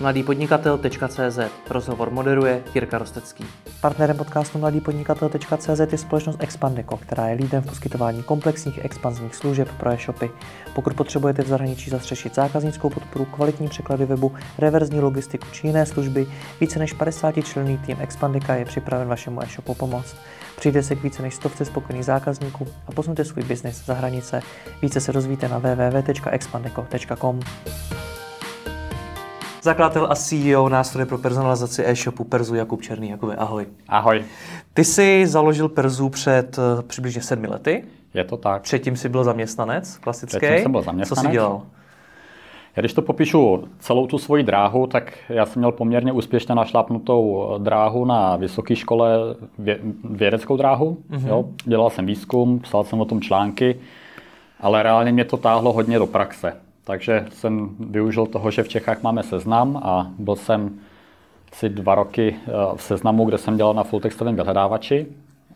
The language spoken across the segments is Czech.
Mladýpodnikatel.cz. Rozhovor moderuje Jirka Rostecký. Partnerem podcastu Mladýpodnikatel.cz je společnost Expandeco, která je lídrem v poskytování komplexních expanzních služeb pro e-shopy. Pokud potřebujete v zahraničí zastřešit zákaznickou podporu, kvalitní překlady webu, reverzní logistiku či jiné služby, více než 50-členný tým Expandeca je připraven vašemu e-shopu pomoct. Přijde se k více než 100 spokojených zákazníků a posuňte svůj biznis za hranice. Více se dozvíte na www.expandeco.com. Zakladatel a CEO nástroje pro personalizaci e-shopu Perzu Jakub Černý. Jakube, ahoj. Ahoj. Ty jsi založil Perzu před přibližně 7 lety. Je to tak. Předtím jsi byl zaměstnanec klasický. Předtím jsem byl zaměstnanec. Co jsi dělal? Já když to popíšu celou tu svoji dráhu, tak já jsem měl poměrně úspěšně našlápnutou dráhu na vysoké škole, vědeckou dráhu. Mm-hmm. Jo? Dělal jsem výzkum, psal jsem o tom články, ale reálně mě to táhlo hodně do praxe. Takže jsem využil toho, že v Čechách máme Seznam a byl jsem si 2 roky v Seznamu, kde jsem dělal na fulltextovém vyhledávači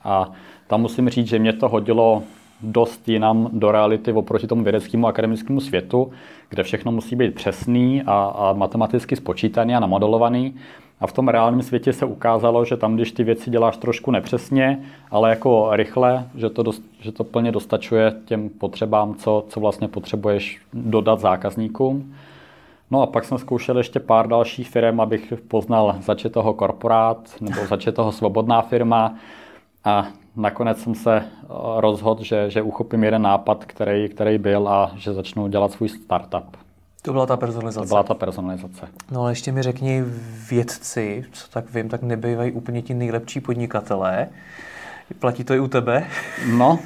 a tam musím říct, že mě to hodilo dost jinam do reality oproti tomu vědeckému akademickému světu, kde všechno musí být přesný a matematicky spočítaný a namodelovaný. A v tom reálném světě se ukázalo, že tam, když ty věci děláš trošku nepřesně, ale jako rychle, že to plně dostačuje těm potřebám, co vlastně potřebuješ dodat zákazníkům. No a pak jsem zkoušel ještě pár dalších firm, abych poznal začetého korporát nebo začetého svobodná firma. A nakonec jsem se rozhodl, že uchopím jeden nápad, který byl a že začnu dělat svůj startup. To byla ta personalizace. No ale ještě mi řekni, vědci, co tak vím, tak nebývají úplně ti nejlepší podnikatelé. Platí to i u tebe? No,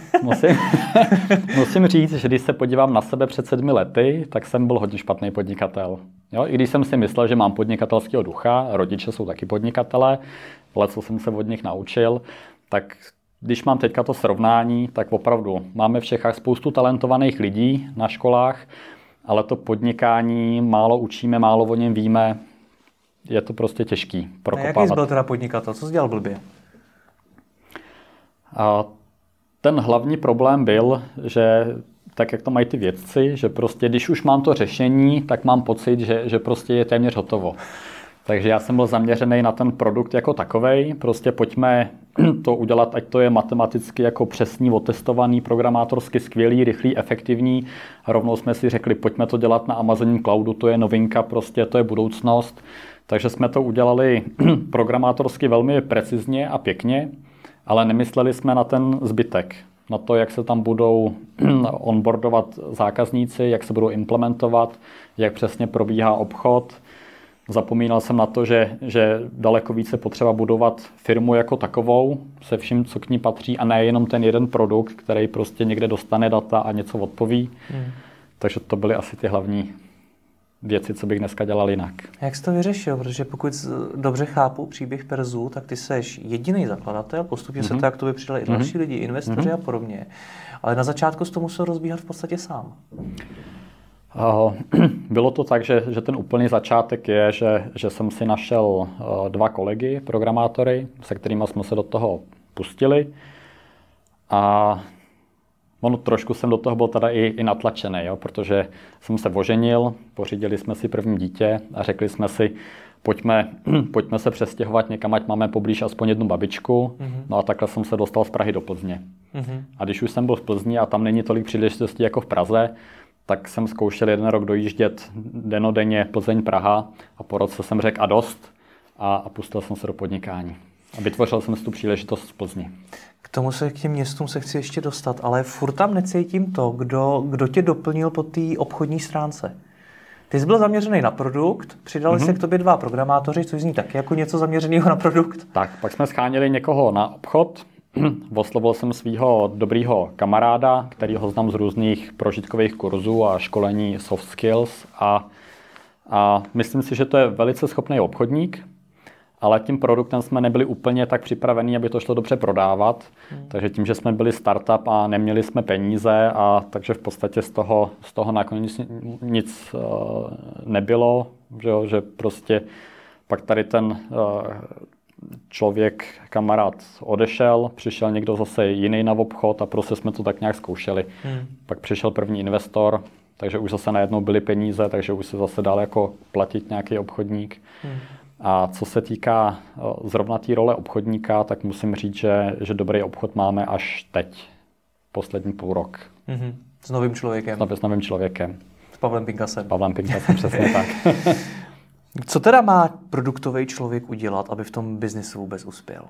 musím říct, že když se podívám na sebe před 7 lety, tak jsem byl hodně špatný podnikatel. Jo? I když jsem si myslel, že mám podnikatelského ducha, rodiče jsou taky podnikatelé, ale co jsem se od nich naučil, tak když mám teďka to srovnání, tak opravdu máme v Čechách spoustu talentovaných lidí na školách, ale to podnikání málo učíme, málo o něm víme. Je to prostě těžký prokopávat. A jaký jsi byl teda podnikatel? Co jsi dělal blbě? A ten hlavní problém byl, že tak, jak to mají ty vědci, že prostě když už mám to řešení, tak mám pocit, že prostě je téměř hotovo. Takže já jsem byl zaměřený na ten produkt jako takovej. Prostě pojďme to udělat, ať to je matematicky jako přesný, otestovaný, programátorsky skvělý, rychlý, efektivní. Rovnou jsme si řekli, pojďme to dělat na Amazon Cloudu, to je novinka, prostě to je budoucnost. Takže jsme to udělali programátorsky velmi precizně a pěkně, ale nemysleli jsme na ten zbytek. Na to, jak se tam budou onboardovat zákazníci, jak se budou implementovat, jak přesně probíhá obchod. Zapomínal jsem na to, že daleko více potřeba budovat firmu jako takovou, se vším, co k ní patří, a ne jenom ten jeden produkt, který prostě někde dostane data a něco odpoví. Takže to byly asi ty hlavní věci, co bych dneska dělal jinak. A jak jsi to vyřešil? Protože pokud dobře chápu příběh Perzu, tak ty seš jediný zakladatel, postupně se tak k tobě přidali i další lidi, investoři a podobně. Ale na začátku jsi to musel rozbíhat v podstatě sám. Bylo to tak, že ten úplný začátek je, že jsem si našel 2 kolegy, programátory, se kterými jsme se do toho pustili. A trošku jsem do toho byl teda i natlačený, jo, protože jsem se oženil, pořídili jsme si první dítě a řekli jsme si, pojďme se přestěhovat někam, ať máme poblíž aspoň jednu babičku. No a takhle jsem se dostal z Prahy do Plzně. A když už jsem byl v Plzni a tam není tolik příležitostí jako v Praze, tak jsem zkoušel 1 rok dojíždět denodenně Plzeň, Praha a po roce jsem řekl a dost a pustil jsem se do podnikání. A vytvořil jsem si tu příležitost v Plzni. K tomu k těm městům se chci ještě dostat, ale furt tam necítím to, kdo tě doplnil po té obchodní stránce. Ty jsi byl zaměřený na produkt, přidali se k tobě 2 programátoři, což zní taky jako něco zaměřeného na produkt. Tak, pak jsme sháněli někoho na obchod. Oslovil jsem svého dobrýho kamaráda, který ho znám z různých prožitkových kurzů a školení soft skills a myslím si, že to je velice schopný obchodník, ale tím produktem jsme nebyli úplně tak připravení, aby to šlo dobře prodávat, takže tím, že jsme byli startup a neměli jsme peníze, a takže v podstatě z toho nakonec nic nebylo, že prostě pak tady ten člověk, kamarád odešel, přišel někdo zase jiný na obchod a prostě jsme to tak nějak zkoušeli. Pak přišel první investor, takže už zase najednou byly peníze, takže už se zase dal jako platit nějaký obchodník. A co se týká zrovna té role obchodníka, tak musím říct, že dobrý obchod máme až teď, poslední půl rok. S novým člověkem. S novým člověkem. S Pavlem Pinkasem. Pavlem Pinkasem, přesně tak. Co teda má produktový člověk udělat, aby v tom biznesu vůbec uspěl?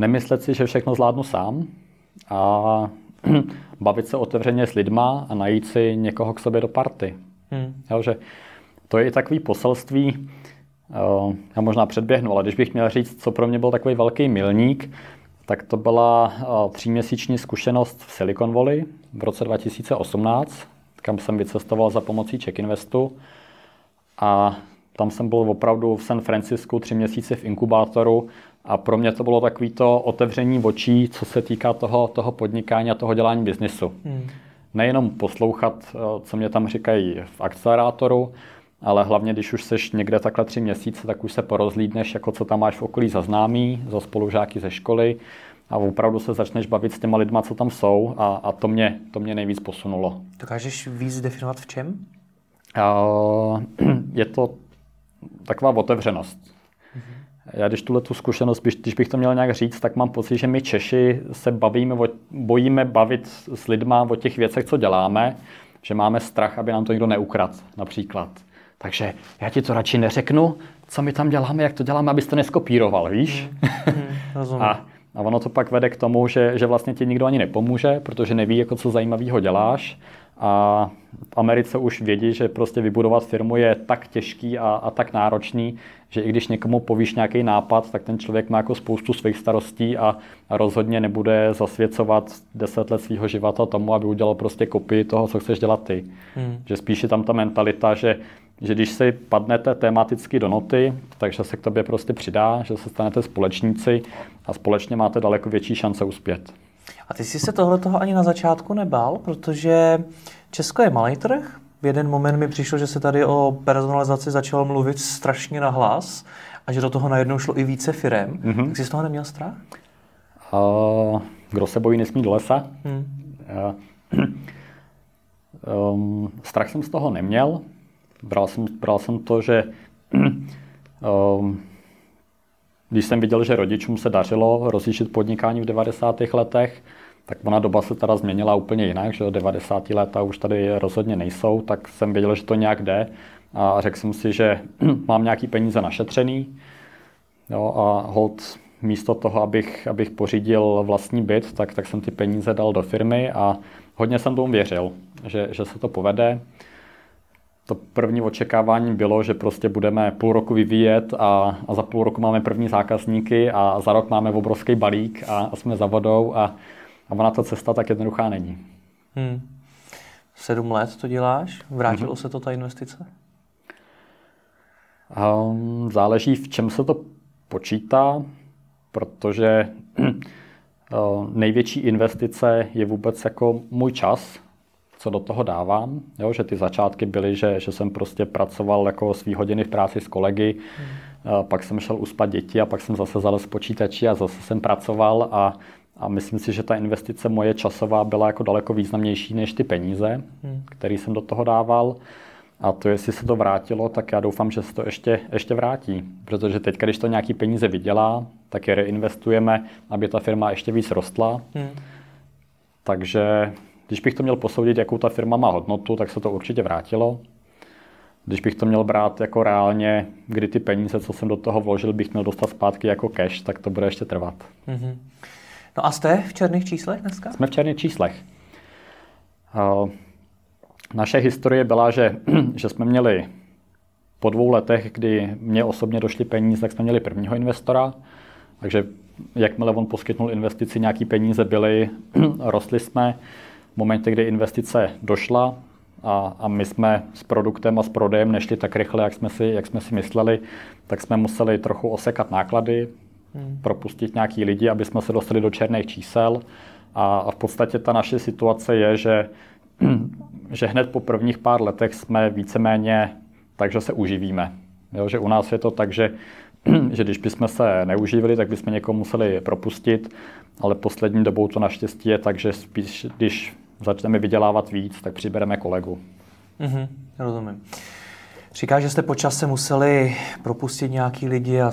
Nemyslet si, že všechno zvládnu sám a bavit se otevřeně s lidma a najít si někoho k sobě do party. Jo, že to je i takový poselství, já možná předběhnu, ale když bych měl říct, co pro mě byl takový velký milník, tak to byla 3měsíční zkušenost v Silicon Valley v roce 2018, kam jsem vycestoval za pomocí Czech Investu a tam jsem byl opravdu v San Francisku 3 měsíce v inkubátoru a pro mě to bylo takový to otevření očí, co se týká toho podnikání a toho dělání biznisu. Nejenom poslouchat, co mě tam říkají v akcelerátoru, ale hlavně, když už seš někde takhle 3 měsíce, tak už se porozlídneš, jako co tam máš v okolí za známí, za spolužáky ze školy a opravdu se začneš bavit s těma lidma, co tam jsou a to mě nejvíc posunulo. Dokážeš víc definovat v čem? Je to taková otevřenost. Já když tuhle tu zkušenost, když bych to měl nějak říct, tak mám pocit, že my Češi se bojíme bavit s lidma o těch věcech, co děláme, že máme strach, aby nám to někdo neukradl například. Takže já ti to radši neřeknu, co my tam děláme, jak to děláme, abys to neskopíroval, víš? A ono to pak vede k tomu, že vlastně ti nikdo ani nepomůže, protože neví, jako co zajímavého děláš. A v Americe už vědí, že prostě vybudovat firmu je tak těžký a tak náročný, že i když někomu povíš nějaký nápad, tak ten člověk má jako spoustu svých starostí a rozhodně nebude zasvěcovat 10 let svého života tomu, aby udělal prostě kopii toho, co chceš dělat ty. Že spíš je tam ta mentalita, že když si padnete tematicky do noty, takže se k tobě prostě přidá, že se stanete společníci a společně máte daleko větší šance uspět. A ty jsi se tohletoho ani na začátku nebál, protože Česko je malý trh. V jeden moment mi přišlo, že se tady o personalizaci začalo mluvit strašně nahlas a že do toho najednou šlo i více firem. Tak jsi z toho neměl strach? Kdo se bojí, nesmí do lesa. Strach jsem z toho neměl. Bral jsem to, že když jsem viděl, že rodičům se dařilo rozšířit podnikání v 90. letech, tak ona doba se teda změnila úplně jinak, že 90. léta už tady rozhodně nejsou, tak jsem věděl, že to nějak jde a řekl jsem si, že mám nějaký peníze našetřený, jo, a holt místo toho, abych pořídil vlastní byt, tak jsem ty peníze dal do firmy a hodně jsem tomu věřil, že se to povede. To první očekávání bylo, že prostě budeme půl roku vyvíjet a za půl roku máme první zákazníky a za rok máme obrovský balík a jsme za vodou a ona ta cesta tak jednoduchá není. 7 let to děláš? Vrátilo se to ta investice? Záleží, v čem se to počítá, protože největší investice je vůbec jako můj čas, co do toho dávám, jo, že ty začátky byly, že jsem prostě pracoval jako svý hodiny v práci s kolegy, pak jsem šel uspat děti a pak jsem zase zalez počítači a zase jsem pracoval a myslím si, že ta investice moje časová byla jako daleko významnější než ty peníze, který jsem do toho dával a to, jestli se to vrátilo, tak já doufám, že se to ještě vrátí, protože teď, když to nějaký peníze vydělá, tak je reinvestujeme, aby ta firma ještě víc rostla, takže když bych to měl posoudit, jakou ta firma má hodnotu, tak se to určitě vrátilo. Když bych to měl brát jako reálně, kdy ty peníze, co jsem do toho vložil, bych měl dostat zpátky jako cash, tak to bude ještě trvat. No a jste v černých číslech dneska? Jsme v černých číslech. Naše historie byla, že jsme měli po 2 letech, kdy mě osobně došly peníze, tak jsme měli prvního investora. Takže jakmile on poskytnul investici, nějaký peníze byly, rostli jsme. V momentě, kdy investice došla a my jsme s produktem a s prodejem nešli tak rychle, jak jsme si mysleli, tak jsme museli trochu osekat náklady, propustit nějaký lidi, aby jsme se dostali do černých čísel. A v podstatě ta naše situace je, že hned po prvních pár letech jsme víceméně tak, že se uživíme. Jo, že u nás je to tak, že když bychom se neuživili, tak bychom někoho museli propustit, ale poslední dobou to naštěstí je tak, že spíš, když začneme vydělávat víc, tak přibereme kolegu. Mm-hmm, rozumím. Říkáš, že jste po čase museli propustit nějaký lidi a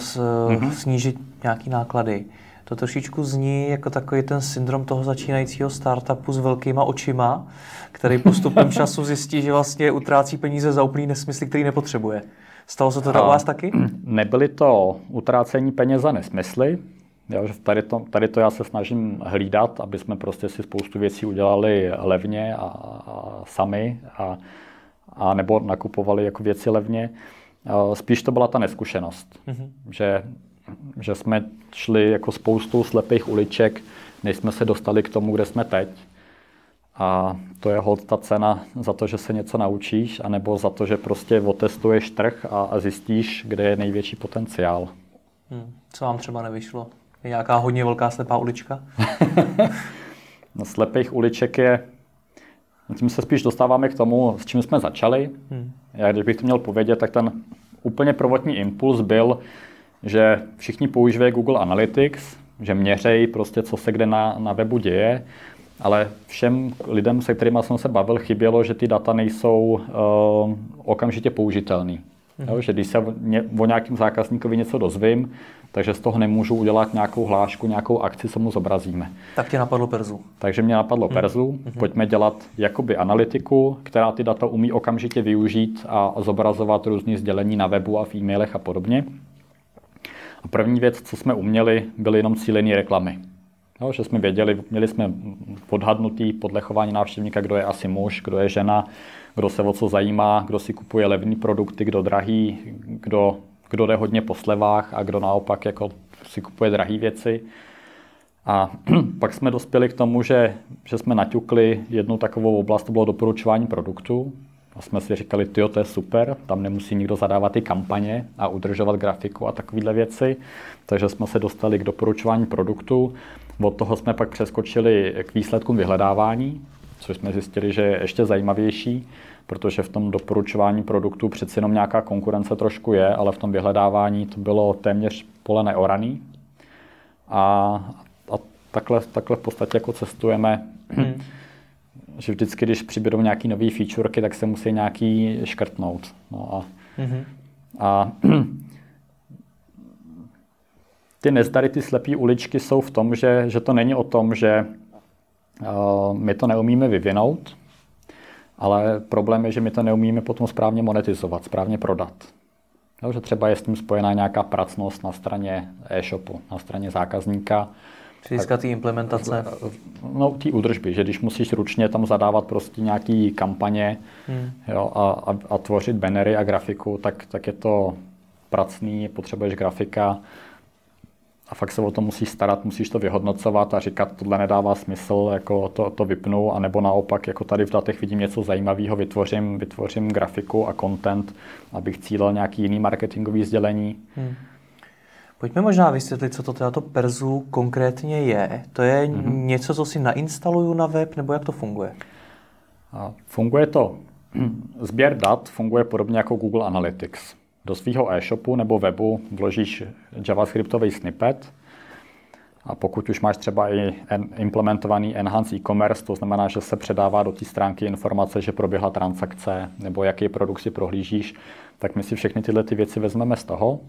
snížit nějaký náklady. To trošičku zní jako takový ten syndrom toho začínajícího startupu s velkýma očima, který postupem času zjistí, že vlastně utrácí peníze za úplný nesmysl, který nepotřebuje. Stalo se to u vás taky? Nebyly to utrácení peněz za nesmysly. Tady to já se snažím hlídat, aby jsme prostě si spoustu věcí udělali levně a sami a nebo nakupovali jako věci levně. Spíš to byla ta neskušenost, že jsme šli jako spoustu slepých uliček, než jsme se dostali k tomu, kde jsme teď. A to je holt ta cena za to, že se něco naučíš, anebo za to, že prostě otestuješ trh a zjistíš, kde je největší potenciál. Co vám třeba nevyšlo? Je nějaká hodně velká slepá ulička? No, slepých uliček je... My se spíš dostáváme k tomu, s čím jsme začali. Já když bych to měl povědět, tak ten úplně prvotní impuls byl, že všichni používají Google Analytics, že měřejí prostě, co se kde na webu děje, ale všem lidem, se kterými jsem se bavil, chybělo, že ty data nejsou okamžitě použitelný. Jo, že když se o nějakém zákazníkovi něco dozvím, takže z toho nemůžu udělat nějakou hlášku, nějakou akci, co mu zobrazíme. Tak tě napadlo Perzu. Takže mě napadlo Perzu. Pojďme dělat jakoby analytiku, která ty data umí okamžitě využít a zobrazovat různý sdělení na webu a v e-mailech a podobně. A první věc, co jsme uměli, byly jenom cílené reklamy. Jo, že jsme věděli, měli jsme odhadnutý podle chování návštěvníka, kdo je asi muž, kdo je žena, kdo se o co zajímá, kdo si kupuje levné produkty, kdo drahý, kdo jde hodně po slevách a kdo naopak jako si kupuje drahé věci. A pak jsme dospěli k tomu, že jsme naťukli jednu takovou oblast, to bylo doporučování produktů. A jsme si říkali, tyjo, to je super, tam nemusí nikdo zadávat ty kampaně a udržovat grafiku a takovéhle věci. Takže jsme se dostali k doporučování produktů. Od toho jsme pak přeskočili k výsledkům vyhledávání, což jsme zjistili, že je ještě zajímavější, protože v tom doporučování produktů přeci jenom nějaká konkurence trošku je, ale v tom vyhledávání to bylo téměř pole neoraný. A takhle v podstatě jako cestujeme. Že vždycky, když přibědou nějaké nové featureky, tak se musí nějaký škrtnout. No a ty nezdary, ty slepé uličky jsou v tom, že to není o tom, že my to neumíme vyvinout, ale problém je, že my to neumíme potom správně monetizovat, správně prodat. No, že třeba je s tím spojená nějaká pracnost na straně e-shopu, na straně zákazníka, získat té implementace? No, té údržby, že když musíš ručně tam zadávat prostě nějaký kampaně jo, a tvořit bannery a grafiku, tak je to pracný, potřebuješ grafika a fakt se o to musíš starat, musíš to vyhodnocovat a říkat, tohle nedává smysl, jako to vypnu, anebo naopak, jako tady v datech vidím něco zajímavého, vytvořím grafiku a content, abych cílil nějaký jiný marketingový sdělení. Pojďme možná vysvětlit, co to teda to Perzu konkrétně je. To je něco, co si nainstaluju na web, nebo jak to funguje? Funguje to. Sběr dat funguje podobně jako Google Analytics. Do svého e-shopu nebo webu vložíš javascriptový snippet a pokud už máš třeba i implementovaný enhanced e-commerce, to znamená, že se předává do té stránky informace, že proběhla transakce nebo jaký produkt si prohlížíš, tak my si všechny tyhle ty věci vezmeme z toho.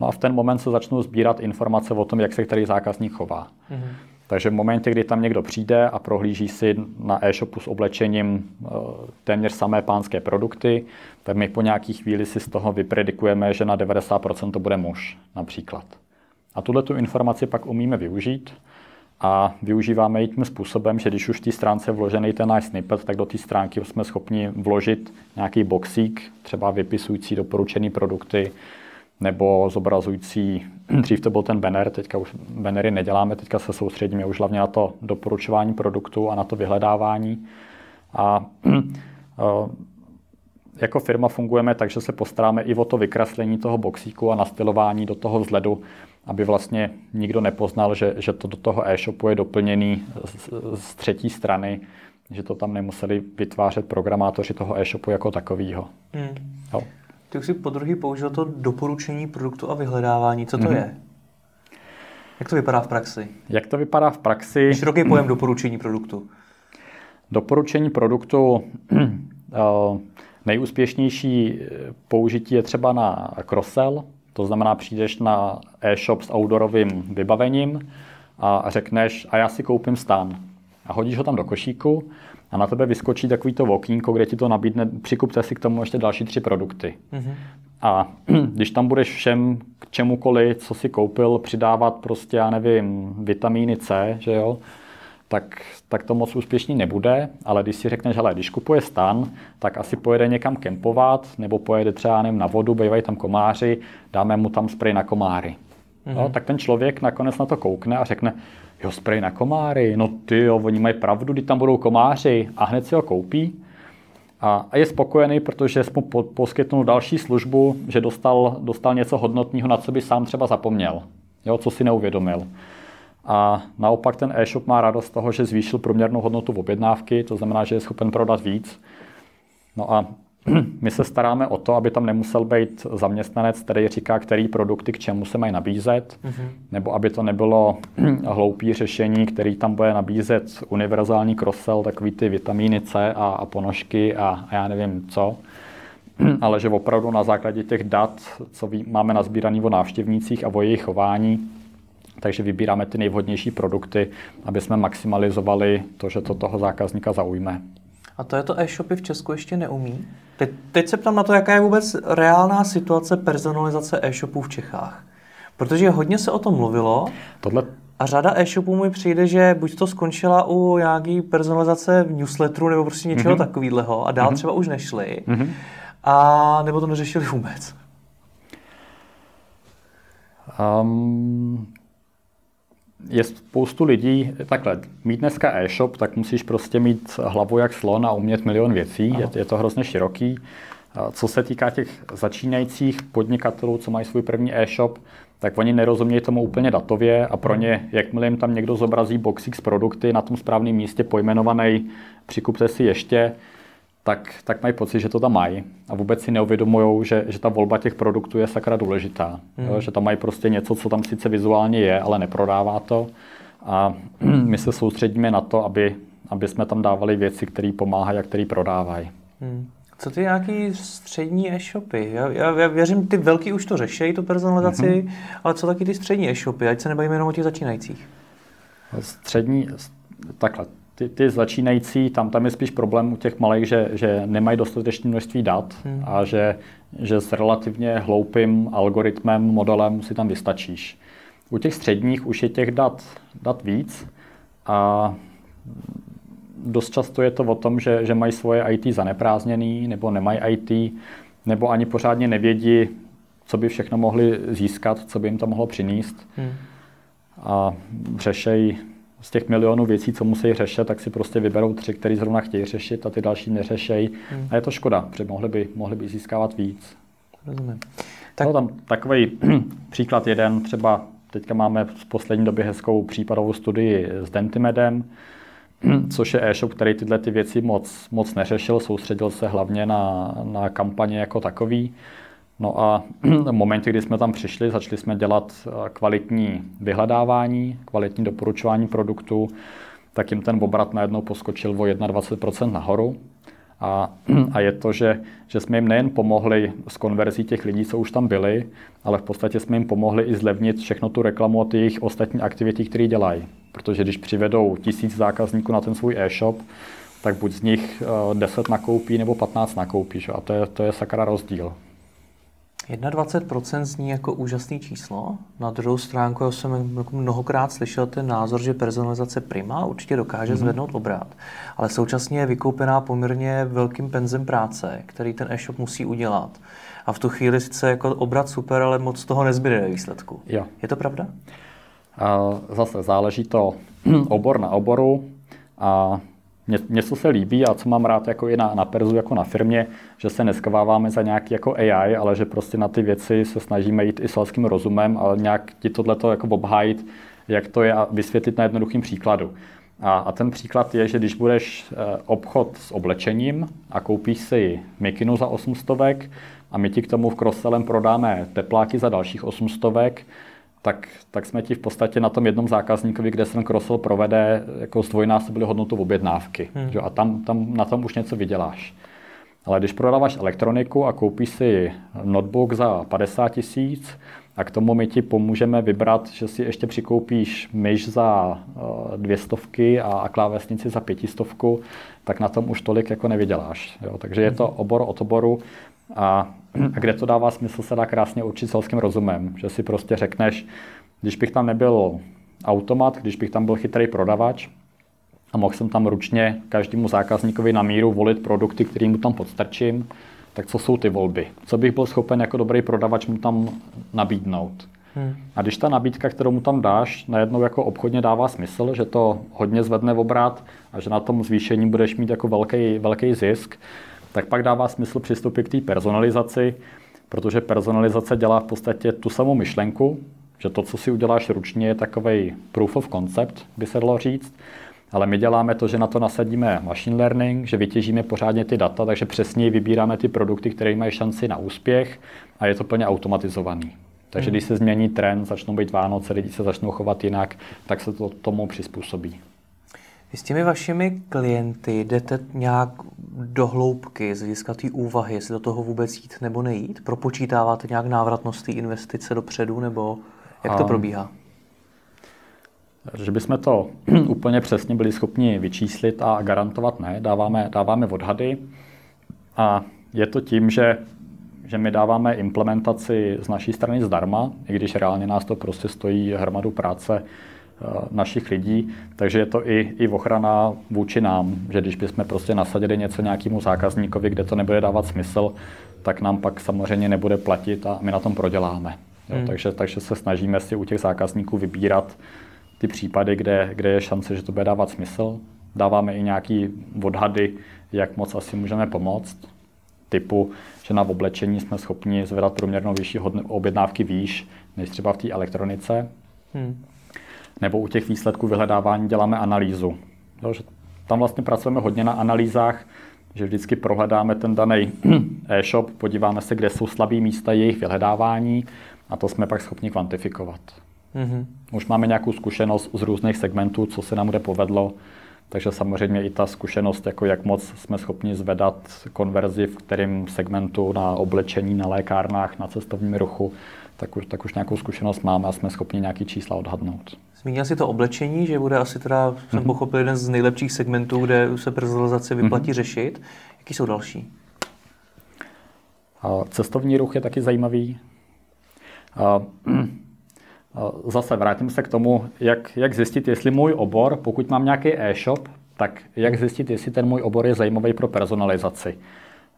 No a v ten moment se začnou sbírat informace o tom, jak se který zákazník chová. Takže v momentě, kdy tam někdo přijde a prohlíží si na e-shopu s oblečením téměř samé pánské produkty, tak my po nějaký chvíli si z toho vypredikujeme, že na 90% to bude muž například. A tuhle tu informaci pak umíme využít a využíváme ji tím způsobem, že když už v té stránce vložený ten náš snippet, tak do té stránky jsme schopni vložit nějaký boxík, třeba vypisující doporučené produkty, nebo zobrazující, dřív to byl ten banner, teďka už bannery neděláme, teďka se soustředíme už hlavně na to doporučování produktu a na to vyhledávání. A jako firma fungujeme tak, že se postaráme i o to vykreslení toho boxíku a nastylování do toho vzhledu, aby vlastně nikdo nepoznal, že to do toho e-shopu je doplněný z třetí strany, že to tam nemuseli vytvářet programátoři toho e-shopu jako takovýho. Ty už si podruhý použil to doporučení produktu a vyhledávání. Co to je? Jak to vypadá v praxi? Široký pojem doporučení produktu. Doporučení produktu nejúspěšnější použití je třeba na cross-sell, to znamená přijdeš na e-shop s outdoorovým vybavením a řekneš a já si koupím stan a hodíš ho tam do košíku a na tebe vyskočí takovýto okýnko, kde ti to nabídne, přikupte si k tomu ještě další 3 produkty. Mm-hmm. A když tam budeš všem k čemukoliv, co si koupil, přidávat prostě, já nevím, vitamíny C, že jo, tak to moc úspěšný nebude, ale když si řekneš, hele, když kupuje stan, tak asi pojede někam kempovat, nebo pojede třeba nevím, na vodu, bývají tam komáři, dáme mu tam sprej na komáry. Mm-hmm. No, tak ten člověk nakonec na to koukne a řekne, jo, sprej na komáry, no tyjo, oni mají pravdu, když tam budou komáři a hned si ho koupí. A je spokojený, protože jsme poskytnul další službu, že dostal něco hodnotného, na co by sám třeba zapomněl, jo, co si neuvědomil. A naopak ten e-shop má radost z toho, že zvýšil průměrnou hodnotu objednávky, to znamená, že je schopen prodat víc. No a my se staráme o to, aby tam nemusel být zaměstnanec, který říká, který produkty k čemu se mají nabízet, nebo aby to nebylo hloupý řešení, který tam bude nabízet univerzální cross-sell, takový ty vitamíny C a ponožky a já nevím co, ale že opravdu na základě těch dat, co máme nazbíraný o návštěvnících a o jejich chování, takže vybíráme ty nejvhodnější produkty, aby jsme maximalizovali to, že to toho zákazníka zaujme. A to je to e-shopy v Česku ještě neumí? Teď se ptám na to, jaká je vůbec reálná situace personalizace e-shopů v Čechách. Protože hodně se o tom mluvilo a řada e-shopů mi přijde, že buď to skončila u nějaký personalizace v newsletteru nebo prostě něčeho takovýhleho a dál třeba už nešli a nebo to neřešili vůbec. Je spoustu lidí, takhle, mít dneska e-shop, tak musíš prostě mít hlavu jak slon a umět milion věcí, je to hrozně široký. Co se týká těch začínajících podnikatelů, co mají svůj první e-shop, tak oni nerozumějí tomu úplně datově a pro ně, jakmile jim tam někdo zobrazí boxík s produkty na tom správném místě pojmenovaný, přikupte si ještě, tak mají pocit, že to tam mají a vůbec si neuvědomují, že ta volba těch produktů je sakra důležitá. Jo? Že tam mají prostě něco, co tam sice vizuálně je, ale neprodává to. A my se soustředíme na to, aby jsme tam dávali věci, které pomáhají a které prodávají. Co ty nějaký střední e-shopy? Já věřím, ty velký už to řeší, tu personalizaci, ale co taky ty střední e-shopy? Ať se nebavíme jenom o těch začínajících. Střední, takhle. Ty začínající, tam je spíš problém u těch malých, že nemají dostatečné množství dat a že s relativně hloupým algoritmem, modelem si tam vystačíš. U těch středních už je těch dat víc a dost často je to o tom, že mají svoje IT zaneprázdněný nebo nemají IT, nebo ani pořádně nevědí, co by všechno mohli získat, co by jim to mohlo přinést a řešejí z těch milionů věcí, co musí řešit, tak si prostě vyberou 3, které zrovna chtějí řešit a ty další neřešejí. A je to škoda, protože mohli by získávat víc. Rozumím. Tak... No, tam takový příklad jeden, třeba teďka máme v poslední době hezkou případovou studii s Dentimedem, což je e-shop, který tyhle ty věci moc neřešil, soustředil se hlavně na kampaně jako takový. No a v momentě, kdy jsme tam přišli, začali jsme dělat kvalitní vyhledávání, kvalitní doporučování produktů, tak jim ten obrat najednou poskočil o 21% nahoru. A je to, že jsme jim nejen pomohli s konverzí těch lidí, co už tam byli, ale v podstatě jsme jim pomohli i zlevnit všechno tu reklamu od jejich ostatní aktivity, které dělají. Protože když přivedou 1000 zákazníků na ten svůj e-shop, tak buď z nich 10 nakoupí nebo 15 nakoupí. Že? A to je sakra rozdíl. 21% zní jako úžasné číslo. Na druhou stránku jsem mnohokrát slyšel ten názor, že personalizace prima určitě dokáže zvednout obrat, ale současně je vykoupená poměrně velkým penzem práce, který ten e-shop musí udělat. A v tu chvíli sice jako obrat super, ale moc toho nezbyde výsledku. Jo. Je to pravda? Zase záleží to obor na oboru. A něco se líbí a co mám rád jako i na Perzu, jako na firmě, že se neschováváme za nějaký jako AI, ale že prostě na ty věci se snažíme jít i selským rozumem a nějak ti tohleto jako obhájit, jak to je a vysvětlit na jednoduchým příkladu. A ten příklad je, že když budeš obchod s oblečením a koupíš si mikinu za 800 a my ti k tomu v cross-sellem prodáme tepláky za dalších 800, tak jsme ti v podstatě na tom jednom zákazníkovi, kde ten cross-sell provede, jako zdvojnásobili hodnotu objednávky. A tam na tom už něco vyděláš. Ale když prodáváš elektroniku a koupíš si notebook za 50 000 a k tomu my ti pomůžeme vybrat, že si ještě přikoupíš myš za 200 a klávesnici za 500, tak na tom už tolik jako nevyděláš. Jo? Takže je to obor od oboru a kde to dává smysl, se dá krásně určit selským rozumem. Že si prostě řekneš, když bych tam nebyl automat, když bych tam byl chytrý prodavač, a mohl jsem tam ručně každému zákazníkovi na míru volit produkty, který mu tam podstrčím, tak co jsou ty volby? Co bych byl schopen jako dobrý prodavač mu tam nabídnout? A když ta nabídka, kterou mu tam dáš, najednou jako obchodně dává smysl, že to hodně zvedne obrat a že na tom zvýšení budeš mít jako velký zisk, tak pak dává smysl přistupit k té personalizaci, protože personalizace dělá v podstatě tu samou myšlenku, že to, co si uděláš ručně, je takovej proof of concept, by se dalo říct. Ale my děláme to, že na to nasadíme machine learning, že vytěžíme pořádně ty data, takže přesněji vybíráme ty produkty, které mají šanci na úspěch a je to plně automatizovaný. Takže když se změní trend, začnou být Vánoce, lidi se začnou chovat jinak, tak se to tomu přizpůsobí. Vy s těmi vašimi klienty jdete nějak do hloubky, získat ty úvahy, jestli do toho vůbec jít nebo nejít? Propočítáváte nějak návratnost té investice dopředu nebo jak to probíhá? Že bychom to úplně přesně byli schopni vyčíslit a garantovat ne, dáváme odhady a je to tím, že my dáváme implementaci z naší strany zdarma, i když reálně nás to prostě stojí hromadu práce našich lidí, takže je to i ochrana vůči nám, že když bychom prostě nasadili něco nějakému zákazníkovi, kde to nebude dávat smysl, tak nám pak samozřejmě nebude platit a my na tom proděláme. Jo, takže se snažíme si u těch zákazníků vybírat ty případy, kde je šance, že to bude dávat smysl. Dáváme i nějaké odhady, jak moc asi můžeme pomoct. Typu, že na oblečení jsme schopni zvedat průměrnou vyšší objednávky výš, než třeba v té elektronice. Nebo u těch výsledků vyhledávání děláme analýzu. Takže tam vlastně pracujeme hodně na analýzách, že vždycky prohledáme ten daný e-shop, podíváme se, kde jsou slabé místa jejich vyhledávání a to jsme pak schopni kvantifikovat. Už máme nějakou zkušenost z různých segmentů, co se nám kde povedlo, takže samozřejmě i ta zkušenost, jako jak moc jsme schopni zvedat konverzi v kterém segmentu na oblečení, na lékárnách, na cestovním ruchu, tak už nějakou zkušenost máme a jsme schopni nějaký čísla odhadnout. Zmínil jsi to oblečení, že bude asi teda, jsem pochopil, jeden z nejlepších segmentů, kde se personalizace vyplatí řešit. Jaký jsou další? Cestovní ruch je taky zajímavý. Zase vrátím se k tomu, jak zjistit, jestli můj obor, pokud mám nějaký e-shop, tak jak zjistit, jestli ten můj obor je zajímavý pro personalizaci.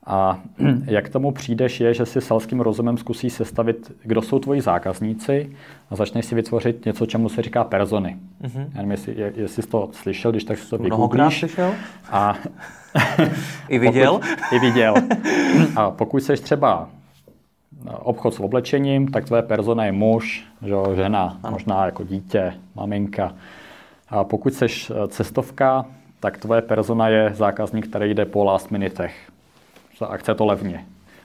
A jak tomu přijdeš je, že si selským rozumem zkusíš sestavit, kdo jsou tvoji zákazníci a začneš si vytvořit něco, čemu se říká persony. Já nevím, jestli jsi to slyšel, když tak si to vygooglíš. Mnohokrát slyšel. A I viděl. A pokud jsi třeba obchod s oblečením, tak tvoje persona je muž, žena, možná jako dítě, maminka. A pokud seš cestovka, tak tvoje persona je zákazník, který jde po last minutech a chce to levně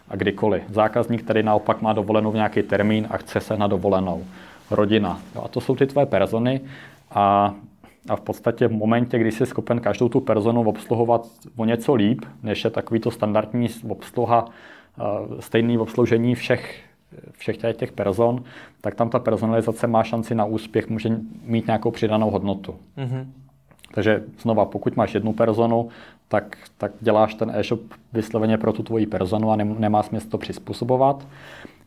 a kdykoliv. Zákazník, který naopak má dovolenou v nějaký termín a chce se na dovolenou. Rodina. A to jsou ty tvoje persony a v podstatě v momentě, kdy jsi schopen každou tu personu obsluhovat o něco líp, než je takový to standardní obsluha, stejné obsloužení všech těch person, tak tam ta personalizace má šanci na úspěch, může mít nějakou přidanou hodnotu. Takže znova, pokud máš jednu personu, tak děláš ten e-shop vysloveně pro tu tvoji personu a nemá smysl to přizpůsobovat.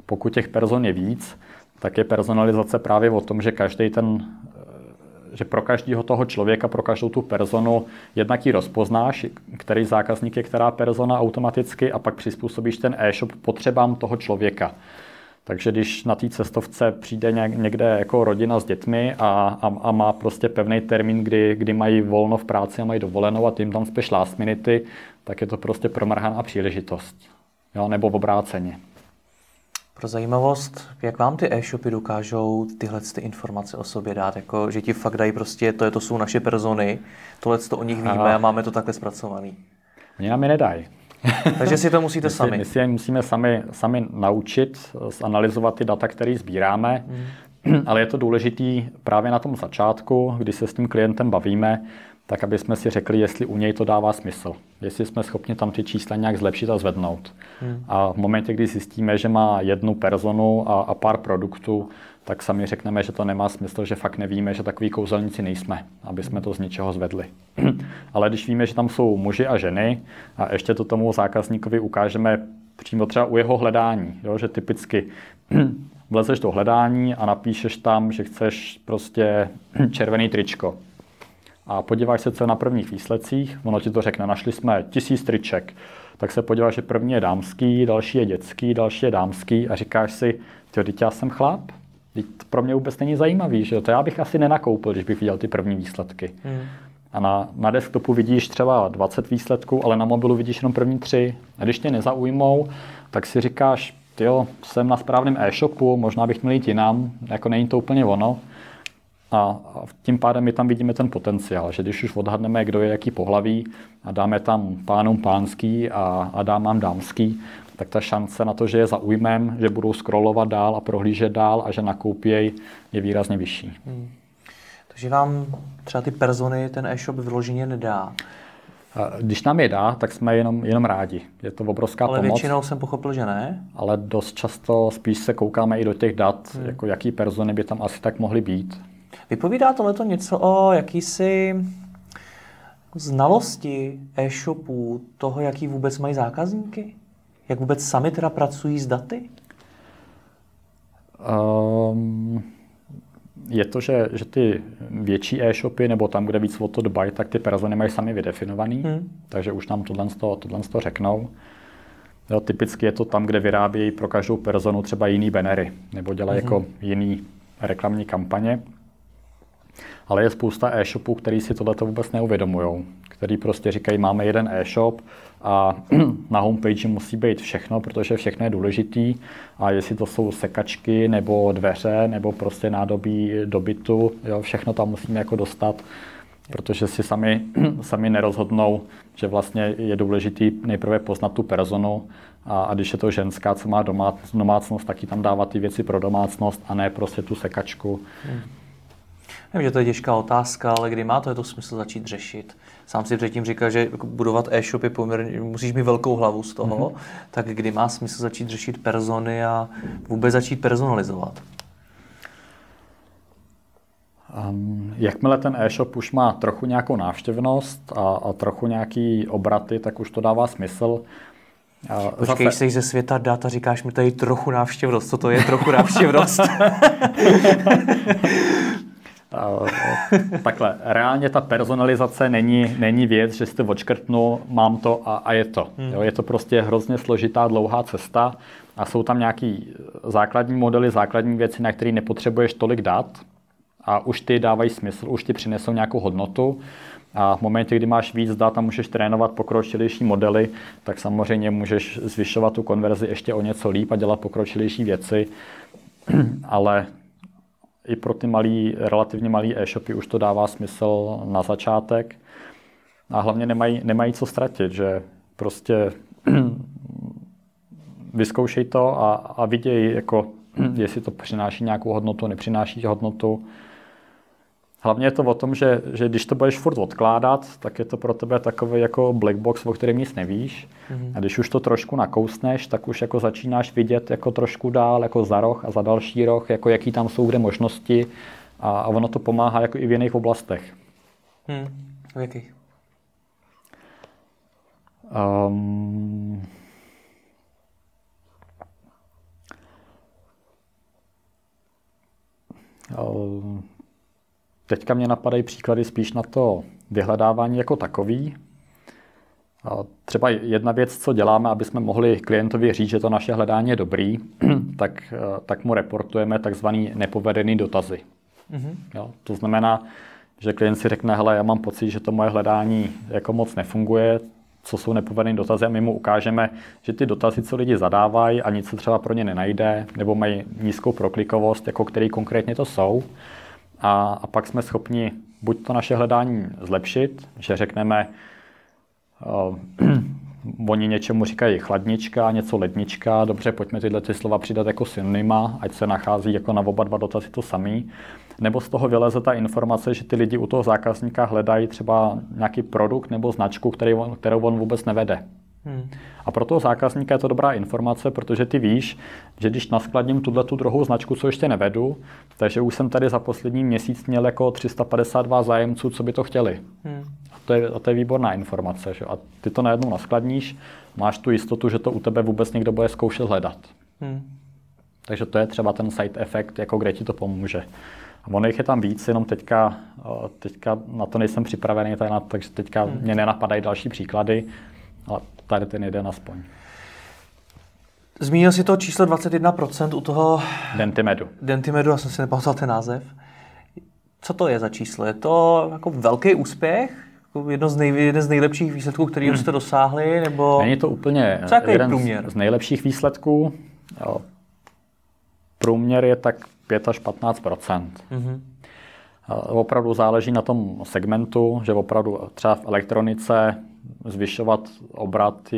Pokud těch person je víc, tak je personalizace právě o tom, že že pro každého toho člověka, pro každou tu personu jednak ji rozpoznáš, který zákazník je která persona automaticky a pak přizpůsobíš ten e-shop potřebám toho člověka. Takže když na té cestovce přijde někde jako rodina s dětmi a má prostě pevný termín, kdy mají volno v práci a mají dovolenou a ty jim tam spíš last minute, tak je to prostě promrhaná příležitost. Jo, nebo obráceně. Pro zajímavost, jak vám ty e-shopy dokážou tyhle ty informace o sobě dát? Jako, že ti fakt dají prostě, to jsou naše persony, tohle to o nich víme a máme to takhle zpracovaný. Oni nám je nedají. Takže si to musíte sami. My si je musíme sami naučit, analyzovat ty data, které sbíráme. ale je to důležitý právě na tom začátku, kdy se s tím klientem bavíme, tak aby jsme si řekli, jestli u něj to dává smysl. Jestli jsme schopni tam ty čísla nějak zlepšit a zvednout. A v momentě, kdy zjistíme, že má jednu personu a pár produktů, tak sami řekneme, že to nemá smysl, že fakt nevíme, že takový kouzelníci nejsme, aby jsme to z ničeho zvedli. Ale když víme, že tam jsou muži a ženy a ještě to tomu zákazníkovi ukážeme přímo třeba u jeho hledání, jo, že typicky vlezeš do hledání a napíšeš tam, že chceš prostě červený tričko. A podíváš se, co je na prvních výsledcích, ono ti to řekne, našli jsme 1000 triček, tak se podíváš, že první je dámský, další je dětský, další je dámský a říkáš si, teď já jsem chlap, teď to pro mě vůbec není zajímavý, že to já bych asi nenakoupil, když bych viděl ty první výsledky. A na desktopu vidíš třeba 20 výsledků, ale na mobilu vidíš jenom první 3. A když tě nezaujmou, tak si říkáš, tyjo, jsem na správném e-shopu, možná bych měl jít jinam, jako není to úplně ono. A tím pádem my tam vidíme ten potenciál, že když už odhadneme, kdo je jaký pohlaví a dáme tam pánům pánský a dámám dámský, tak ta šance na to, že je zaujmem, že budou scrollovat dál a prohlížet dál a že nakoupěj, je výrazně vyšší. Takže vám třeba ty persony ten e-shop vyloženě nedá? Když nám je dá, tak jsme jenom rádi. Je to obrovská pomoc. Ale většinou jsem pochopil, že ne. Ale dost často spíš se koukáme i do těch dat, jako jaký persony by tam asi tak mohly být. Vypovídá tohleto něco o jakýsi znalosti e-shopů, toho, jaký vůbec mají zákazníky? Jak vůbec sami teda pracují s daty? Je to, že ty větší e-shopy, nebo tam, kde víc o to dbají, tak ty persony mají sami vydefinovaný, takže už nám tohle řeknou. Jo, typicky je to tam, kde vyrábějí pro každou personu třeba jiný bannery, nebo dělají jako jiný reklamní kampaně. Ale je spousta e-shopů, který si tohleto vůbec neuvědomují, který prostě říkají, máme jeden e-shop a na homepage musí být všechno, protože všechno je důležitý a jestli to jsou sekačky nebo dveře nebo prostě nádobí do bytu, jo, všechno tam musíme jako dostat, protože si sami nerozhodnou, že vlastně je důležitý nejprve poznat tu personu a když je to ženská, co má domácnost, tak ji tam dávat ty věci pro domácnost a ne prostě tu sekačku. Nevím, že to je těžká otázka, ale kdy má to smysl začít řešit? Sám si předtím říkal, že budovat e-shop je poměrně, musíš mít velkou hlavu z toho, tak kdy má smysl začít řešit persony a vůbec začít personalizovat? Jakmile ten e-shop už má trochu nějakou návštěvnost a trochu nějaký obraty, tak už to dává smysl. Počkej, jsi ze světa dat a říkáš mi tady trochu návštěvnost, co to je trochu návštěvnost? Takhle, reálně ta personalizace není věc, že si to odškrtnu, mám to a je to. Jo, je to prostě hrozně složitá, dlouhá cesta a jsou tam nějaký základní modely, základní věci, na které nepotřebuješ tolik dat a už ty dávají smysl, už ty přinesou nějakou hodnotu a v momentě, kdy máš víc dat a můžeš trénovat pokročilejší modely, tak samozřejmě můžeš zvyšovat tu konverzi ještě o něco líp a dělat pokročilejší věci, ale i pro ty relativně malý e-shopy už to dává smysl na začátek. A hlavně nemají co ztratit, že prostě vyzkoušej to a viděj, jako, jestli to přináší nějakou hodnotu, nepřináší hodnotu. Hlavně je to o tom, že když to budeš furt odkládat, tak je to pro tebe takový jako black box, o kterém nic nevíš. A když už to trošku nakousneš, tak už jako začínáš vidět jako trošku dál, jako za roh a za další roh, jako jaký tam jsou kde možnosti a ono to pomáhá jako i v jiných oblastech. V jakých? Teďka mě napadají příklady spíš na to vyhledávání jako takový. Třeba jedna věc, co děláme, aby jsme mohli klientovi říct, že to naše hledání je dobrý, tak mu reportujeme takzvaný nepovedený dotazy. Jo, to znamená, že klient si řekne, hele, já mám pocit, že to moje hledání jako moc nefunguje, co jsou nepovedený dotazy a my mu ukážeme, že ty dotazy, co lidi zadávají a nic se třeba pro ně nenajde, nebo mají nízkou proklikovost, jako který konkrétně to jsou. A pak jsme schopni buď to naše hledání zlepšit, že řekneme, Oni něčemu říkají chladnička, něco lednička, dobře, pojďme tyhle ty slova přidat jako synonyma, ať se nachází jako na oba dva dotazy to samý. Nebo z toho vyleze ta informace, že ty lidi u toho zákazníka hledají třeba nějaký produkt nebo značku, kterou on vůbec nevede. A pro toho zákazníka je to dobrá informace, protože ty víš, že když naskladním tu druhou značku, co ještě nevedu, takže už jsem tady za poslední měsíc měl jako 352 zájemců, co by to chtěli. A to je výborná informace. Že? A ty to najednou naskladníš, máš tu jistotu, že to u tebe vůbec někdo bude zkoušet hledat. Takže to je třeba ten side effect, jako kde ti to pomůže. A ono jich je tam víc, jenom teďka na to nejsem připravený, takže teďka mě nenapadají další příklady. Ale tady ten jeden aspoň. Zmínil si to číslo 21% u toho... Dentimedu, já jsem si nepamatoval ten název. Co to je za číslo? Je to jako velký úspěch? Jako jeden z nejlepších výsledků, který jste dosáhli? Nebo... Není to úplně jeden z nejlepších výsledků. Jo. Průměr je tak 5 až 15%. Opravdu záleží na tom segmentu, že opravdu třeba v elektronice zvyšovat obrat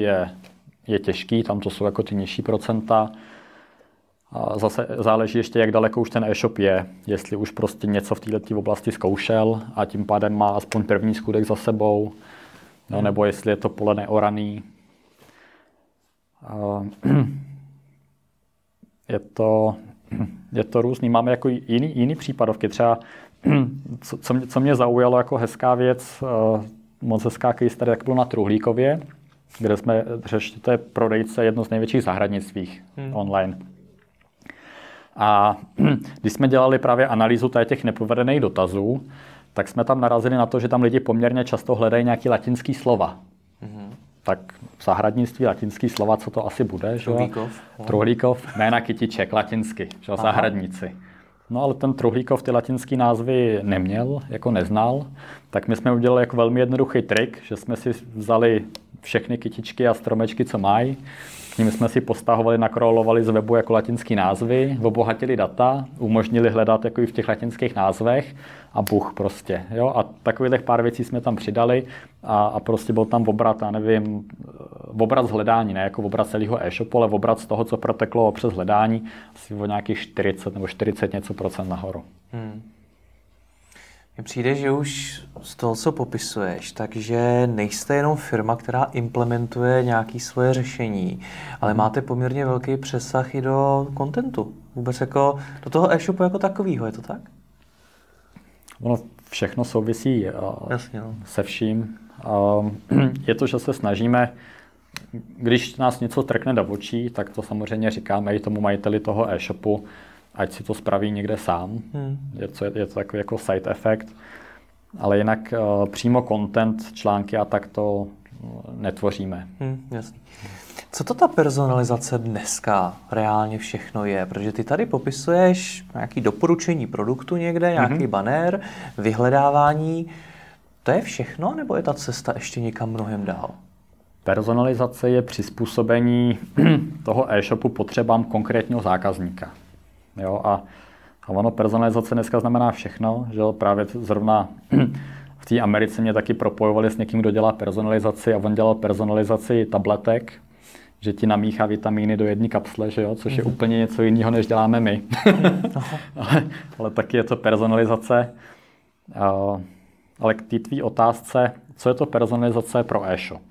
je těžký, tam to jsou jako ty nižší procenta. A zase záleží ještě, jak daleko už ten e-shop je, jestli už prostě něco v této oblasti zkoušel a tím pádem má aspoň první skutek za sebou, no, nebo jestli je to pole neoraný. Je to různý, máme jako jiný případovky, třeba co mě zaujalo jako hezká věc, moc hezká case tady tak bylo na Truhlíkově, kde jsme řešili, to je prodejce jedno z největších zahradnictvích online. A když jsme dělali právě analýzu těch nepovedených dotazů, tak jsme tam narazili na to, že tam lidi poměrně často hledají nějaké latinské slova. Tak zahradnictví, latinský slova, co to asi bude? Truhlíkov, jména kytiček, latinsky, že? Zahradníci. No ale ten Truhlíkov ty latinský názvy neměl, jako neznal, tak my jsme udělali jako velmi jednoduchý trik, že jsme si vzali všechny kytičky a stromečky, co mají, k nim jsme si postahovali, nakrolovali z webu jako latinský názvy, obohatili data, umožnili hledat jako i v těch latinských názvech a buch prostě, jo, a takových pár věcí jsme tam přidali a prostě byl tam obrat, já nevím, obrat z hledání, ne jako obrat celého e-shopu, ale obrat z toho, co proteklo přes hledání, asi o nějakých 40 nebo 40 něco procent nahoru. Mně přijde, že už z toho, co popisuješ, takže nejste jenom firma, která implementuje nějaké svoje řešení, ale máte poměrně velký přesah i do contentu, vůbec jako do toho e-shopu jako takového, je to tak? Ono všechno souvisí se vším. Je to, že se snažíme, když nás něco trkne do očí, tak to samozřejmě říkáme i tomu majiteli toho e-shopu, ať si to spraví někde sám. Je to takový jako side effect. Ale jinak přímo content, články a tak to netvoříme. Jasný. Co to ta personalizace dneska reálně všechno je? Protože ty tady popisuješ nějaké doporučení produktu někde, nějaký banner, vyhledávání. To je všechno, nebo je ta cesta ještě někam mnohem dál? Personalizace je přizpůsobení toho e-shopu potřebám konkrétního zákazníka. Jo, a ono personalizace dneska znamená všechno, že právě zrovna v té Americe mě taky propojovali s někým, kdo dělá personalizaci a on dělal personalizaci tabletek, že ti namíchá vitamíny do jedné kapsle, že jo, což je úplně něco jiného, než děláme my. ale taky je to personalizace. Ale k té tvý otázce, co je to personalizace pro e-shop,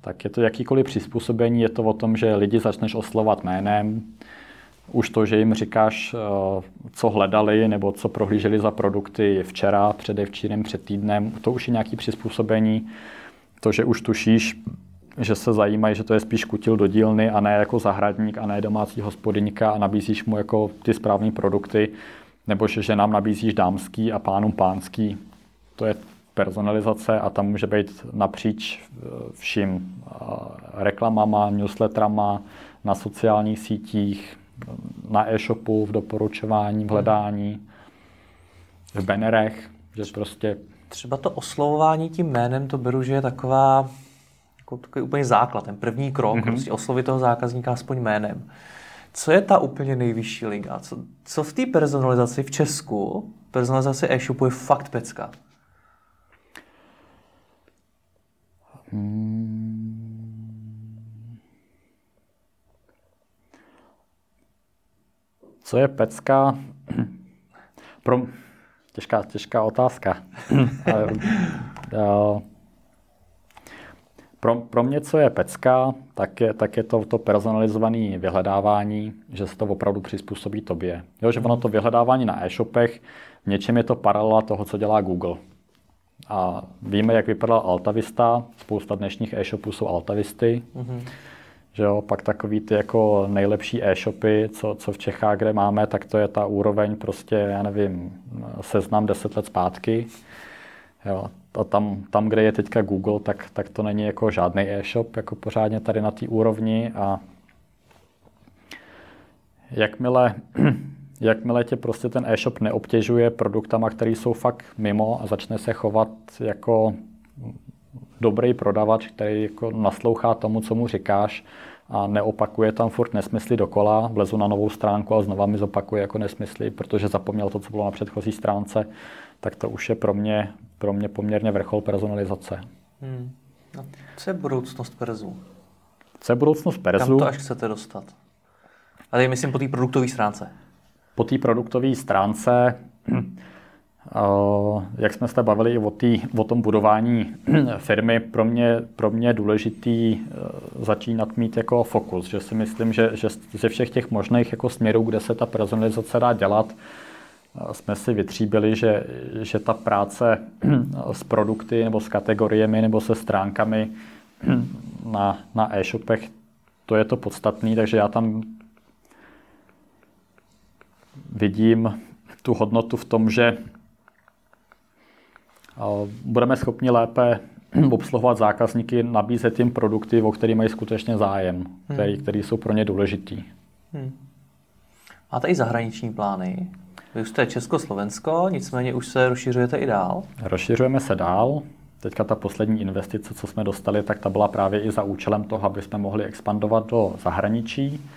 tak je to jakýkoliv přizpůsobení, je to o tom, že lidi začneš oslovat jménem. Už to, že jim říkáš, co hledali nebo co prohlíželi za produkty včera, předevčírem, před týdnem, to už je nějaké přizpůsobení. To, že už tušíš, že se zajímají, že to je spíš kutil do dílny a ne jako zahradník a ne domácí hospodyňka a nabízíš mu jako ty správné produkty, nebo že nám nabízíš dámský a pánům pánský. To je personalizace a tam může být napříč vším reklamama, newsletterama, na sociálních sítích, na e-shopu, v doporučování, v hledání, v bannerech, že prostě... Třeba to oslovování tím jménem, to beru, že je takový úplně základ, ten první krok, prostě oslovit toho zákazníka aspoň jménem. Co je ta úplně nejvyšší liga? Co v té personalizaci v Česku, personalizaci e-shopu je fakt pecka? Co je pecka? Těžká otázka. Pro mě, co je pecka, tak je to personalizované vyhledávání, že se to opravdu přizpůsobí tobě. Jo, že ono to vyhledávání na e-shopech, v něčem je to paralela toho, co dělá Google. A víme, jak vypadal altavista, spousta dnešních e-shopů jsou altavisty. Mm-hmm. Že jo, pak takový ty jako nejlepší e-shopy, co v Čechách, kde máme, tak to je ta úroveň prostě, já nevím, Seznam 10 let zpátky. Jo, a tam, kde je teďka Google, tak to není jako žádný e-shop, jako pořádně tady na té úrovni. A jakmile tě prostě ten e-shop neobtěžuje produktama, které jsou fakt mimo a začne se chovat jako dobrý prodavač, který jako naslouchá tomu, co mu říkáš a neopakuje tam furt nesmysly dokola, vlezu na novou stránku a znova mi zopakuje jako nesmysly, protože zapomněl to, co bylo na předchozí stránce, tak to už je pro mě poměrně vrchol personalizace. Co je budoucnost Perzu? Co je budoucnost Perzu? Kam to až chcete dostat? A teď myslím po té produktové stránce. Po té produktové stránce, jak jsme se bavili i o tom budování firmy, pro mě je důležitý začínat mít jako fokus. Že si myslím, že ze všech těch možných jako směrů, kde se ta personalizace dá dělat, jsme si vytříbili, že ta práce s produkty nebo s kategoriemi nebo se stránkami na e-shopech, to je to podstatné, takže já tam vidím tu hodnotu v tom, že budeme schopni lépe obsluhovat zákazníky, nabízet jim produkty, o který mají skutečně zájem, který jsou pro ně důležitý. Máte i zahraniční plány? Vy už jste Česko-Slovensko, nicméně už se rozšiřujete i dál. Rozšiřujeme se dál. Teďka ta poslední investice, co jsme dostali, tak ta byla právě i za účelem toho, aby jsme mohli expandovat do zahraničí.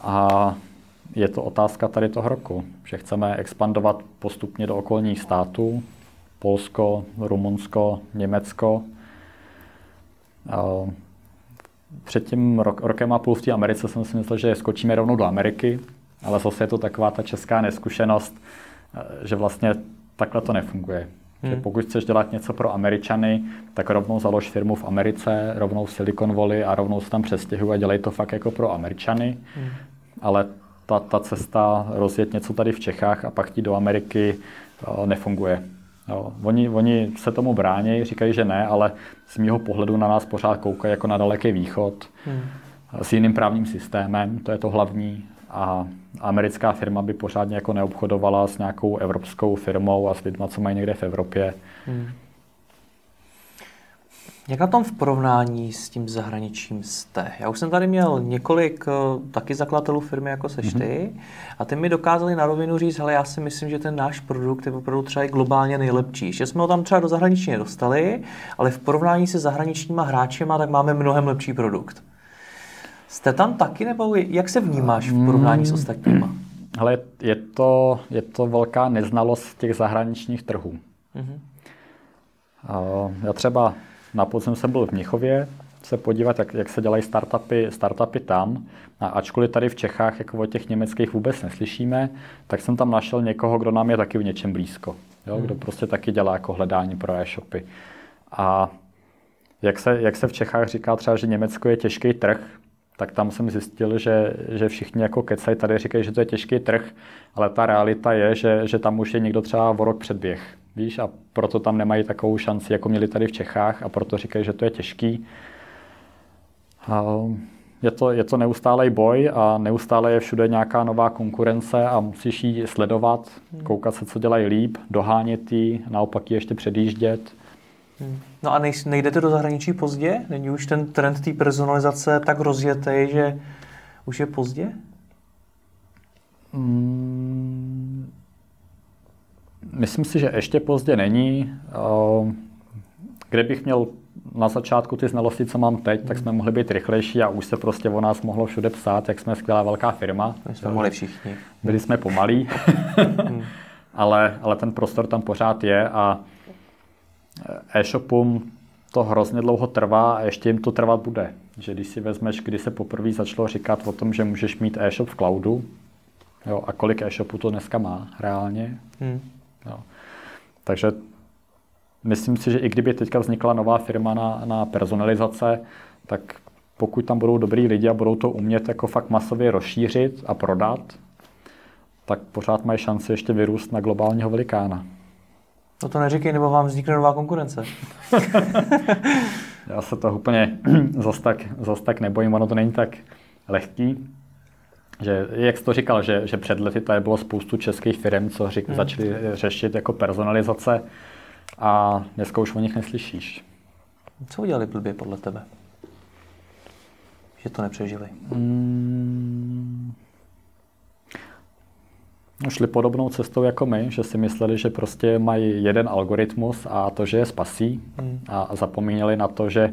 A je to otázka tady toho roku, že chceme expandovat postupně do okolních států. Polsko, Rumunsko, Německo. Před tím rokem a půl v té Americe jsem si myslel, že skočíme rovnou do Ameriky, ale zase je to taková ta česká neskušenost, že vlastně takhle to nefunguje. Že pokud chceš dělat něco pro Američany, tak rovnou založ firmu v Americe, rovnou v Silicon Valley a rovnou se tam přestěhuj a dělej to fakt jako pro Američany. Ale ta cesta rozjet něco tady v Čechách a pak jít do Ameriky nefunguje. Jo, oni se tomu brání, říkají, že ne, ale z mýho pohledu na nás pořád koukají jako na Daleký východ s jiným právním systémem, to je to hlavní. A americká firma by pořádně jako neobchodovala s nějakou evropskou firmou a s lidma, co mají někde v Evropě. Jak na tom v porovnání s tím zahraničím jste? Já už jsem tady měl několik taky zakladatelů firmy, jako seš ty, a ty mi dokázali na rovinu říct, hele, já si myslím, že ten náš produkt je opravdu třeba i globálně nejlepší. Že jsme ho tam třeba do zahraničí nedostali, ale v porovnání se zahraničníma hráčema, tak máme mnohem lepší produkt. Jste tam taky, nebo jak se vnímáš v porovnání s ostatníma? Hele, je to velká neznalost těch zahraničních trhů. Já třeba na podzim jsem byl v Mnichově se podívat, jak se dělají startupy tam. A ačkoliv tady v Čechách jako o těch německých vůbec neslyšíme, tak jsem tam našel někoho, kdo nám je taky v něčem blízko. Jo? Kdo prostě taky dělá jako hledání pro e-shopy. A jak se v Čechách říká třeba, že Německo je těžký trh, tak tam jsem zjistil, že všichni jako kecají tady, říkají, že to je těžký trh, ale ta realita je, že tam už je někdo třeba o rok předběh. Víš, a proto tam nemají takovou šanci, jako měli tady v Čechách, a proto říkají, že to je těžký. Je to neustálej boj a neustále je všude nějaká nová konkurence a musíš ji sledovat, koukat se, co dělají líp, dohánět ji, naopak ji ještě předjíždět. No a nejdete do zahraničí pozdě? Není už ten trend té personalizace tak rozjetý, že už je pozdě? Myslím si, že ještě pozdě není. Kdybych měl na začátku ty znalosti, co mám teď, tak jsme mohli být rychlejší a už se prostě o nás mohlo všude psát, jak jsme skvělá velká firma. Jsme mohli všichni. Byli jsme pomalí, ale ten prostor tam pořád je a e-shopům to hrozně dlouho trvá a ještě jim to trvat bude. Že když si vezmeš, kdy se poprvé začalo říkat o tom, že můžeš mít e-shop v cloudu, Jo, a kolik e-shopů to dneska má reálně. Jo. Takže myslím si, že i kdyby teďka vznikla nová firma na personalizace, tak pokud tam budou dobrý lidi a budou to umět jako fakt masově rozšířit a prodat, tak pořád mají šanci ještě vyrůst na globálního velikána. No to neříkej, nebo vám vznikne nová konkurence. Já se to úplně zas tak nebojím, ono to není tak lehký. Že, jak jsi to říkal, že před lety tady bylo spoustu českých firm, co začaly řešit jako personalizace a dneska už o nich neslyšíš. Co udělali blbě podle tebe? Že to nepřežili? Šli podobnou cestou jako my, že si mysleli, že prostě mají jeden algoritmus a to, že je spasí a zapomínali na to, že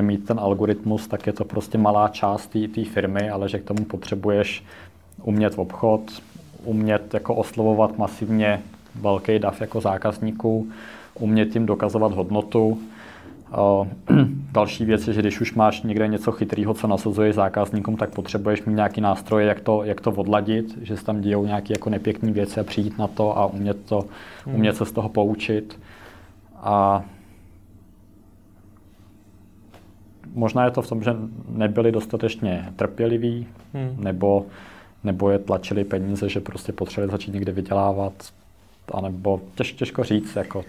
mít ten algoritmus, tak je to prostě malá část té firmy, ale že k tomu potřebuješ umět obchod, umět jako oslovovat masivně velký dav jako zákazníků, umět jim dokazovat hodnotu. Další věc je, že když už máš někde něco chytrýho, co nasazuješ zákazníkům, tak potřebuješ mít nějaký nástroje, jak to odladit, že se tam dějou nějaké jako nepěkné věci a přijít na to a umět se z toho poučit. A možná je to v tom, že nebyli dostatečně trpěliví, nebo je tlačili peníze, že prostě potřebovali začít někde vydělávat, anebo těžko říct. Jako.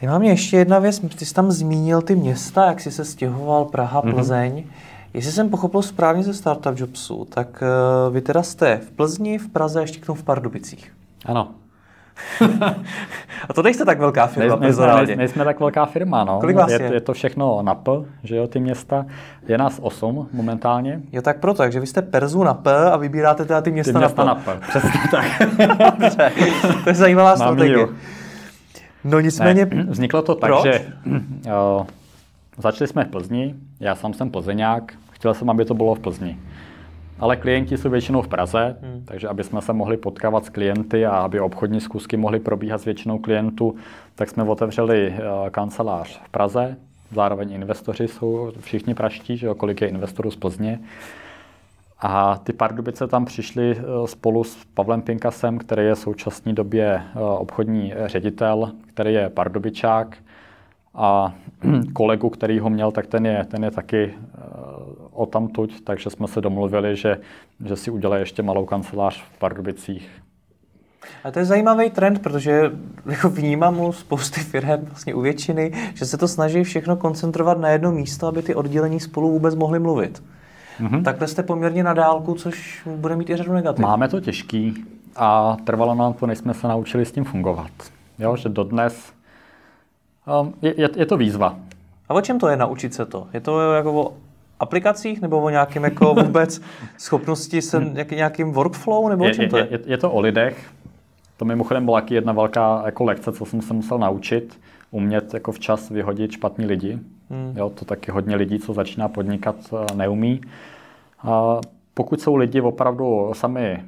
Zajímá mě ještě jedna věc, ty jsi tam zmínil ty města, jak jsi se stěhoval Praha, Plzeň. Jestli jsem pochopil správně ze Startup Jobsu, tak vy teda jste v Plzni, v Praze a ještě k tomu v Pardubicích. Ano. A to nejste tak velká firma. Nejsme tak velká firma, no. Kolik vás je? Je to všechno na P, že jo, ty města. Je nás 8 momentálně. Jo, tak proto, takže vy jste Perzu na P a vybíráte teda ty města na P. Přesně tak. Dobře, to je zajímavá strategie. No nicméně... Ne, vzniklo to tak, že začali jsme v Plzni, já sám jsem plzeňák, chtěl jsem, aby to bylo v Plzni. Ale klienti jsou většinou v Praze, takže aby jsme se mohli potkávat s klienty a aby obchodní zkusky mohly probíhat s většinou klientů, tak jsme otevřeli kancelář v Praze. Zároveň investoři jsou všichni praští, že jo, kolik je investorů z Plzně. A ty Pardubice tam přišli spolu s Pavlem Pinkasem, který je v současné době obchodní ředitel, který je pardubičák. A kolegu, který ho měl, tak ten je taky odtamtud, takže jsme se domluvili, že si udělají ještě malou kancelář v Pardubicích. A to je zajímavý trend, protože jako vnímám u spousty firem, vlastně u většiny, že se to snaží všechno koncentrovat na jedno místo, aby ty oddělení spolu vůbec mohly mluvit. Takhle jste poměrně na dálku, což bude mít i řadu negativ. Máme to těžký a trvalo nám to, než jsme se naučili s tím fungovat. Jo, že dodnes je to výzva. A o čem to je naučit se to? Je to jako o aplikacích nebo o nějakým jako vůbec schopnosti se nějakým workflow nebo o čem to je? Je to o lidech. To mimochodem byla taky jedna velká jako lekce, co jsem se musel naučit. Umět jako včas vyhodit špatný lidi. Jo, to taky hodně lidí, co začíná podnikat, neumí. A pokud jsou lidi opravdu sami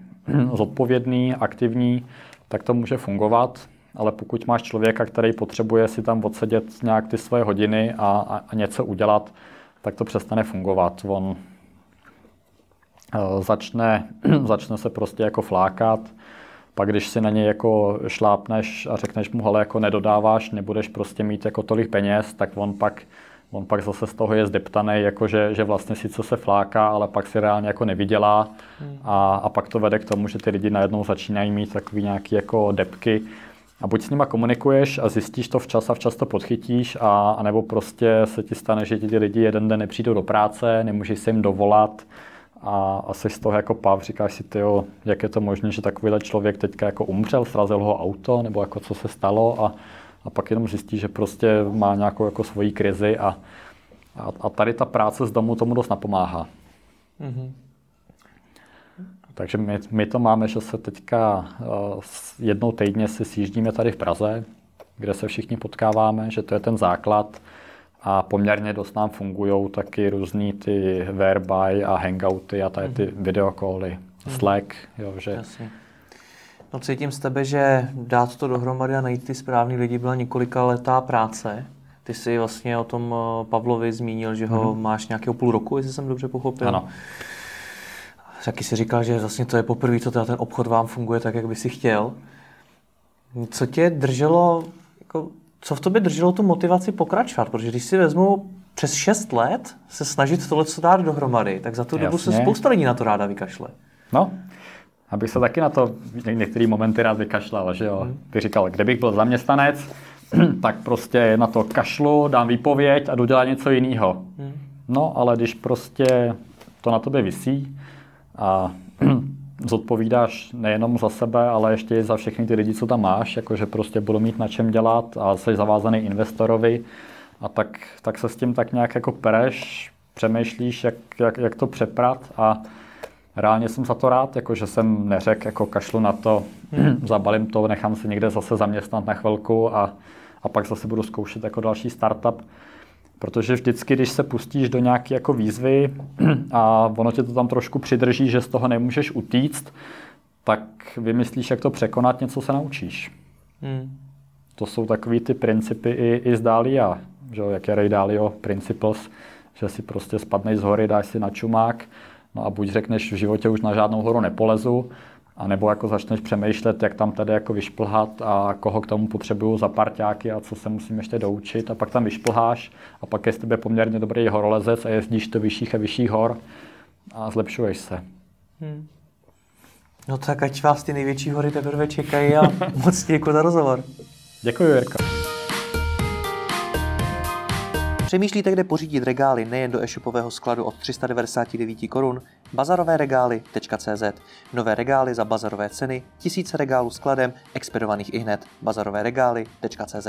zodpovědní, aktivní, tak to může fungovat. Ale pokud máš člověka, který potřebuje si tam odsedět nějak ty svoje hodiny a něco udělat, tak to přestane fungovat. On začne se prostě jako flákat, pak když si na něj jako šlápneš a řekneš mu, hele, jako nedodáváš, nebudeš prostě mít jako tolik peněz, tak on pak zase z toho je zdeptanej, jako že vlastně sice se fláká, ale pak si reálně jako nevydělá a pak to vede k tomu, že ty lidi najednou začínají mít takový nějaký jako depky. A buď s nima komunikuješ a zjistíš to včas a včas to podchytíš, a nebo prostě se ti stane, že ti lidi jeden den nepřijdou do práce, nemůžeš se jim dovolat a jsi z toho jako pav, říkáš si, tyjo, jak je to možné, že takovýhle člověk teďka jako umřel, srazil ho auto, nebo jako co se stalo a pak jenom zjistíš, že prostě má nějakou jako svoji krizi a tady ta práce z domu tomu dost napomáhá. Mm-hmm. Takže my to máme, že se teďka jednou týdně si sjíždíme tady v Praze, kde se všichni potkáváme, že to je ten základ a poměrně dost nám fungují taky různý ty whereby a hangouty a tady ty videokoly, Slack, jo, že... Jasně. No cítím z tebe, že dát to dohromady a najít ty správný lidi byla několika letá práce. Ty jsi vlastně o tom Pavlovi zmínil, že ho máš nějakého půl roku, jestli jsem dobře pochopil. Ano. Taky si říkal, že vlastně to je poprvé, co ten obchod vám funguje tak, jak by si chtěl. Co tě drželo, jako, co v tobě drželo tu motivaci pokračovat? Protože když si vezmu přes 6 let se snažit tohle co dát dohromady, tak za tu dobu se spousta lidí na to ráda vykašle. No, abych se taky na to některý momenty rád vykašlal, že jo. Ty říkal, kde bych byl zaměstnanec, tak prostě na to kašlu, dám výpověď a jdu dělat něco jiného. No, ale když prostě to na tobě visí a zodpovídáš nejenom za sebe, ale ještě i za všechny ty lidi, co tam máš, jakože prostě budu mít na čem dělat a jsi zavázaný investorovi a tak se s tím tak nějak jako pereš, přemýšlíš, jak to přeprat a reálně jsem za to rád, jakože jsem neřekl jako kašlu na to, zabalím to, nechám se někde zase zaměstnat na chvilku a pak zase budu zkoušet jako další startup. Protože vždycky, když se pustíš do nějaké jako výzvy a ono tě to tam trošku přidrží, že z toho nemůžeš utíct, tak vymyslíš, jak to překonat, něco se naučíš. To jsou takový ty principy i z Dalia, že jak je Ray Dalio principles, že si prostě spadneš z hory, dáš si na čumák, no a buď řekneš v životě už na žádnou horu nepolezu, anebo jako začneš přemýšlet, jak tam tady jako vyšplhat a koho k tomu potřebuju za parťáky a co se musím ještě doučit a pak tam vyšplháš a pak je z tebe poměrně dobrý horolezec a jezdíš do vyšších a vyšších hor a zlepšuješ se. No tak ať vás ty největší hory teprve čekají a moc děkuji za rozhovor. Děkuji, Jirka. Přemýšlíte, kde pořídit regály nejen do e-shopového skladu od 399 korun? Bazarovéregály.cz. Nové regály za bazarové ceny, 1000 regálů skladem, expedovaných ihned. Bazarovéregály.cz.